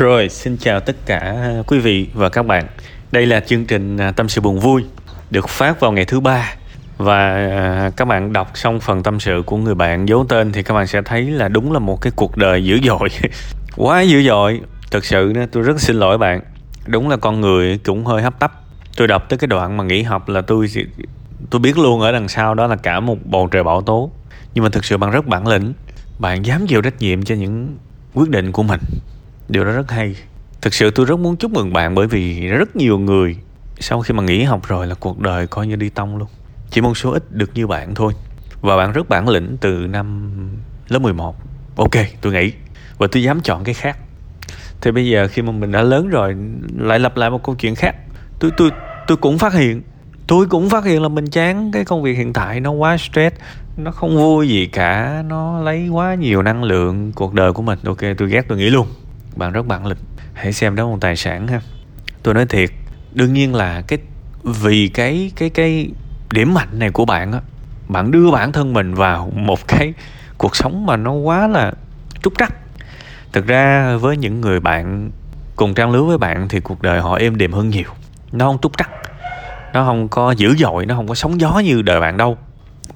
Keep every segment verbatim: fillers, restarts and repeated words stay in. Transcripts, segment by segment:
Rồi, xin chào tất cả quý vị và các bạn. Đây là chương trình Tâm sự buồn vui được phát vào ngày thứ ba. Và các bạn đọc xong phần tâm sự của người bạn giấu tên thì các bạn sẽ thấy là đúng là một cái cuộc đời dữ dội. Quá dữ dội. Thực sự tôi rất xin lỗi bạn. Đúng là con người cũng hơi hấp tấp. Tôi đọc tới cái đoạn mà nghỉ học là tôi tôi biết luôn ở đằng sau đó là cả một bầu trời bão tố. Nhưng mà thực sự bạn rất bản lĩnh. Bạn dám chịu trách nhiệm cho những quyết định của mình. Điều đó rất hay. Thực sự tôi rất muốn chúc mừng bạn, bởi vì rất nhiều người sau khi mà nghỉ học rồi là cuộc đời coi như đi tông luôn. Chỉ một số ít được như bạn thôi. Và bạn rất bản lĩnh từ năm lớp mười một. Ok, tôi nghỉ. Và tôi dám chọn cái khác. Thì bây giờ khi mà mình đã lớn rồi, lại lặp lại một câu chuyện khác. Tôi tôi tôi cũng phát hiện. Tôi cũng phát hiện là mình chán cái công việc hiện tại, nó quá stress, nó không vui gì cả, nó lấy quá nhiều năng lượng cuộc đời của mình. Ok, tôi ghét, tôi nghỉ luôn. Bạn rất bản lĩnh. Hãy xem đó một tài sản ha. Tôi nói thiệt, đương nhiên là cái vì cái cái cái điểm mạnh này của bạn á, bạn đưa bản thân mình vào một cái cuộc sống mà nó quá là trúc trắc. Thực ra với những người bạn cùng trang lứa với bạn thì cuộc đời họ êm đềm hơn nhiều. Nó không trúc trắc, nó không có dữ dội, nó không có sóng gió như đời bạn đâu.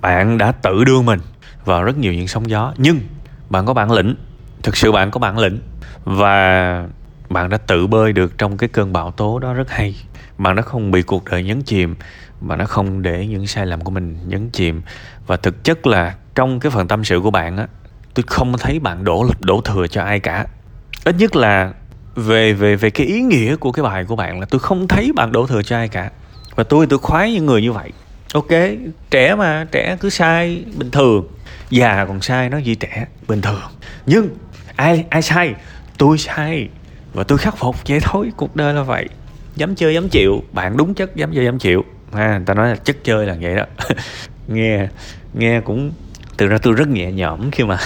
Bạn đã tự đưa mình vào rất nhiều những sóng gió, nhưng bạn có bản lĩnh. Thực sự bạn có bản lĩnh. Và bạn đã tự bơi được trong cái cơn bão tố đó, rất hay. Bạn đã không bị cuộc đời nhấn chìm. Bạn đã không để những sai lầm của mình nhấn chìm. Và thực chất là trong cái phần tâm sự của bạn á, tôi không thấy bạn đổ, đổ thừa cho ai cả. Ít nhất là về, về, về cái ý nghĩa của cái bài của bạn là tôi không thấy bạn đổ thừa cho ai cả. Và tôi tôi khoái những người như vậy. Ok, trẻ mà, trẻ cứ sai, bình thường. Già còn sai, nói gì trẻ, bình thường. Nhưng ai ai sai? Tôi sai. Và tôi khắc phục vậy thôi, cuộc đời là vậy. Dám chơi dám chịu, bạn đúng chất dám chơi dám chịu. Ha, người ta nói là chất chơi là vậy đó. Nghe nghe cũng thực ra tôi rất nhẹ nhõm khi mà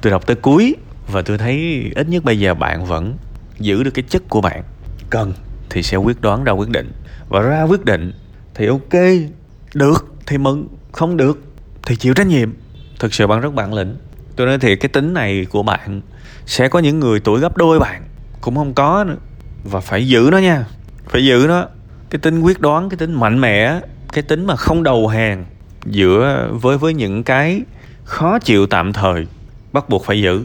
tôi đọc tới cuối, và tôi thấy ít nhất bây giờ bạn vẫn giữ được cái chất của bạn. Cần thì sẽ quyết đoán ra quyết định. Và ra quyết định thì ok, được thì mừng, không được thì chịu trách nhiệm. Thực sự bạn rất bản lĩnh. Tôi nói thiệt, cái tính này của bạn sẽ có những người tuổi gấp đôi bạn cũng không có nữa. Và phải giữ nó nha, phải giữ nó. Cái tính quyết đoán, cái tính mạnh mẽ, cái tính mà không đầu hàng giữa với với những cái khó chịu tạm thời, bắt buộc phải giữ.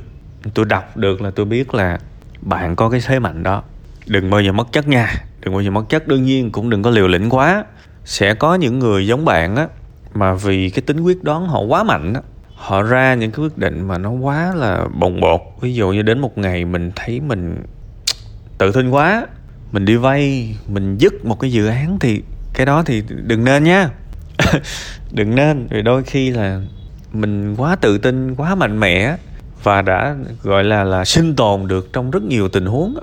Tôi đọc được là tôi biết là bạn có cái thế mạnh đó. Đừng bao giờ mất chất nha, đừng bao giờ mất chất. Đương nhiên cũng đừng có liều lĩnh quá. Sẽ có những người giống bạn á, mà vì cái tính quyết đoán họ quá mạnh á, họ ra những cái quyết định mà nó quá là bồng bột. Ví dụ như đến một ngày mình thấy mình tự tin quá, mình đi vay, mình dứt một cái dự án, thì cái đó thì đừng nên nha. Đừng nên. Rồi đôi khi là mình quá tự tin, quá mạnh mẽ, và đã gọi là là sinh tồn được trong rất nhiều tình huống,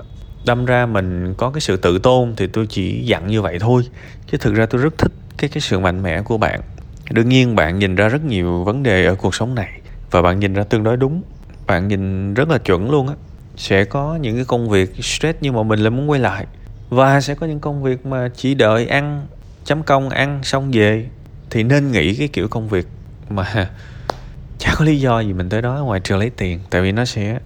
đâm ra mình có cái sự tự tôn. Thì tôi chỉ dặn như vậy thôi. Chứ thực ra tôi rất thích cái, cái sự mạnh mẽ của bạn. Đương nhiên bạn nhìn ra rất nhiều vấn đề ở cuộc sống này, và bạn nhìn ra tương đối đúng. Bạn nhìn rất là chuẩn luôn á. Sẽ có những cái công việc stress nhưng mà mình lại muốn quay lại. Và sẽ có những công việc mà chỉ đợi ăn, chấm công, ăn xong về. Thì nên nghỉ cái kiểu công việc mà chả có lý do gì mình tới đó ngoài trừ lấy tiền. Tại vì nó sẽ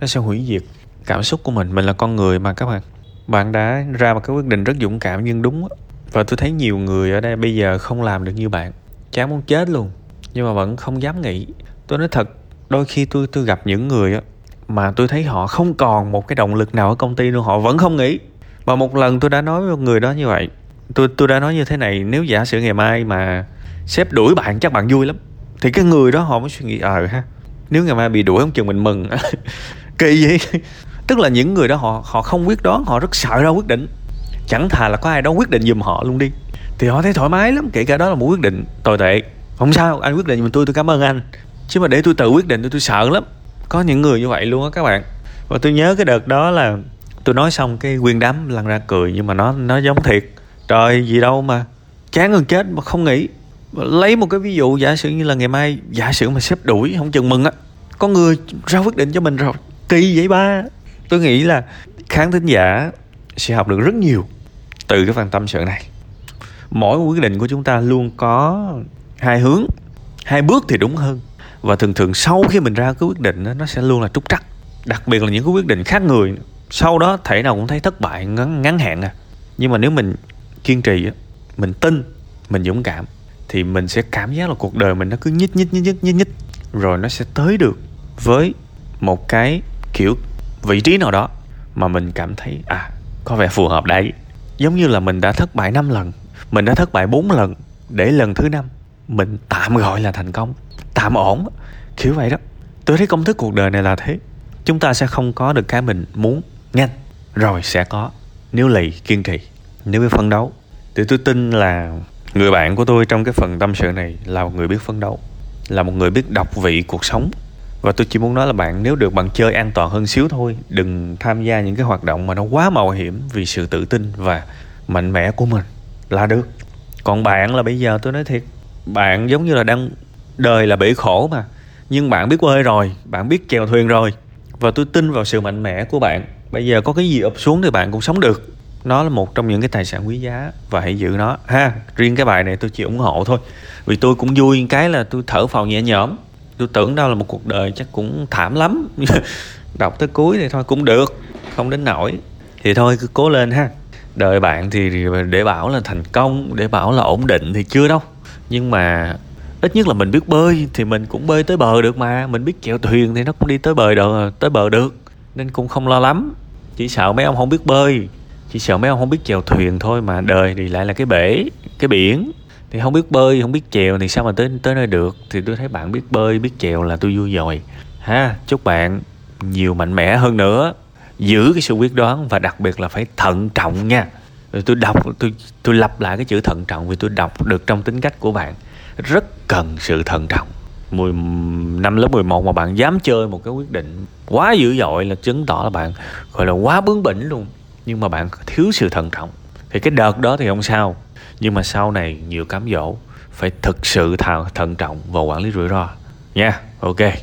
Nó sẽ hủy diệt cảm xúc của mình. Mình là con người mà các bạn. Bạn đã ra một cái quyết định rất dũng cảm nhưng đúng á. Và tôi thấy nhiều người ở đây bây giờ không làm được như bạn. Chán muốn chết luôn. Nhưng mà vẫn không dám nghỉ. Tôi nói thật, đôi khi tôi tôi gặp những người á, mà tôi thấy họ không còn một cái động lực nào ở công ty luôn, họ vẫn không nghỉ. Mà một lần tôi đã nói với một người đó như vậy. Tôi tôi đã nói như thế này: nếu giả sử ngày mai mà sếp đuổi bạn chắc bạn vui lắm. Thì cái người đó họ mới suy nghĩ ờ ha, nếu ngày mai bị đuổi không chừng mình mừng. Kỳ vậy. Tức là những người đó họ họ không quyết đoán, họ rất sợ ra quyết định. Chẳng thà là có ai đó quyết định giùm họ luôn đi, thì họ thấy thoải mái lắm. Kể cả đó là một quyết định tồi tệ, không sao, anh quyết định giùm tôi, tôi cảm ơn anh. Chứ mà để tôi tự quyết định tôi tôi sợ lắm. Có những người như vậy luôn á các bạn. Và tôi nhớ cái đợt đó là tôi nói xong cái nguyên đám lăn ra cười. Nhưng mà nó nó giống thiệt. Trời gì đâu mà chán hơn chết mà không nghĩ. Lấy một cái ví dụ giả sử như là ngày mai giả sử mà sếp đuổi không chừng mừng á, có người ra quyết định cho mình rồi. Kỳ vậy ba. Tôi nghĩ là khán thính giả sẽ học được rất nhiều từ cái phần tâm sự này. Mỗi quyết định của chúng ta luôn có hai hướng, hai bước thì đúng hơn. Và thường thường sau khi mình ra cái quyết định đó, nó sẽ luôn là trúc trắc. Đặc biệt là những cái quyết định khác người. sau đó thể nào cũng thấy thất bại ngắn, ngắn hạn à. Nhưng mà nếu mình kiên trì, mình tin, mình dũng cảm, thì mình sẽ cảm giác là cuộc đời mình nó cứ nhích nhích nhích nhích nhích nhích, rồi nó sẽ tới được với một cái kiểu vị trí nào đó mà mình cảm thấy à, có vẻ phù hợp đấy. Giống như là mình đã thất bại năm lần, mình đã thất bại bốn lần, để lần thứ năm mình tạm gọi là thành công, tạm ổn, kiểu vậy đó. Tôi thấy công thức cuộc đời này là thế. Chúng ta sẽ không có được cái mình muốn nhanh, rồi sẽ có nếu lì kiên trì, nếu biết phấn đấu. Thì tôi tin là người bạn của tôi trong cái phần tâm sự này là một người biết phấn đấu, là một người biết đọc vị cuộc sống. Và tôi chỉ muốn nói là bạn, nếu được bạn chơi an toàn hơn xíu thôi, đừng tham gia những cái hoạt động mà nó quá mạo hiểm vì sự tự tin và mạnh mẽ của mình là được. Còn bạn là bây giờ tôi nói thiệt, bạn giống như là đang đời là bể khổ mà, nhưng bạn biết bơi rồi, bạn biết chèo thuyền rồi, và tôi tin vào sự mạnh mẽ của bạn. Bây giờ có cái gì ụp xuống thì bạn cũng sống được. Nó là một trong những cái tài sản quý giá và hãy giữ nó ha. Riêng cái bài này tôi chỉ ủng hộ thôi, vì tôi cũng vui cái là tôi thở phào nhẹ nhõm. Tôi tưởng đâu là một cuộc đời chắc cũng thảm lắm. Đọc tới cuối thì thôi cũng được, không đến nỗi. Thì thôi cứ cố lên ha. Đời bạn thì để bảo là thành công, để bảo là ổn định thì chưa đâu, nhưng mà ít nhất là mình biết bơi thì mình cũng bơi tới bờ được mà, mình biết chèo thuyền thì nó cũng đi tới bờ được, tới bờ được, nên cũng không lo lắm. Chỉ sợ mấy ông không biết bơi, chỉ sợ mấy ông không biết chèo thuyền thôi, mà đời thì lại là cái bể, cái biển, thì không biết bơi, không biết chèo thì sao mà tới tới nơi được. Thì tôi thấy bạn biết bơi, biết chèo là tôi vui rồi ha. Chúc bạn nhiều mạnh mẽ hơn nữa, giữ cái sự quyết đoán và đặc biệt là phải thận trọng nha. Tôi đọc, tôi tôi lặp lại cái chữ thận trọng vì tôi đọc được trong tính cách của bạn rất cần sự thận trọng. Mười năm lớp mười một mà bạn dám chơi một cái quyết định quá dữ dội là chứng tỏ là bạn gọi là quá bướng bỉnh luôn, nhưng mà bạn thiếu sự thận trọng. Thì cái đợt đó thì không sao, nhưng mà sau này nhiều cám dỗ, phải thực sự thận trọng và quản lý rủi ro nha. Ok.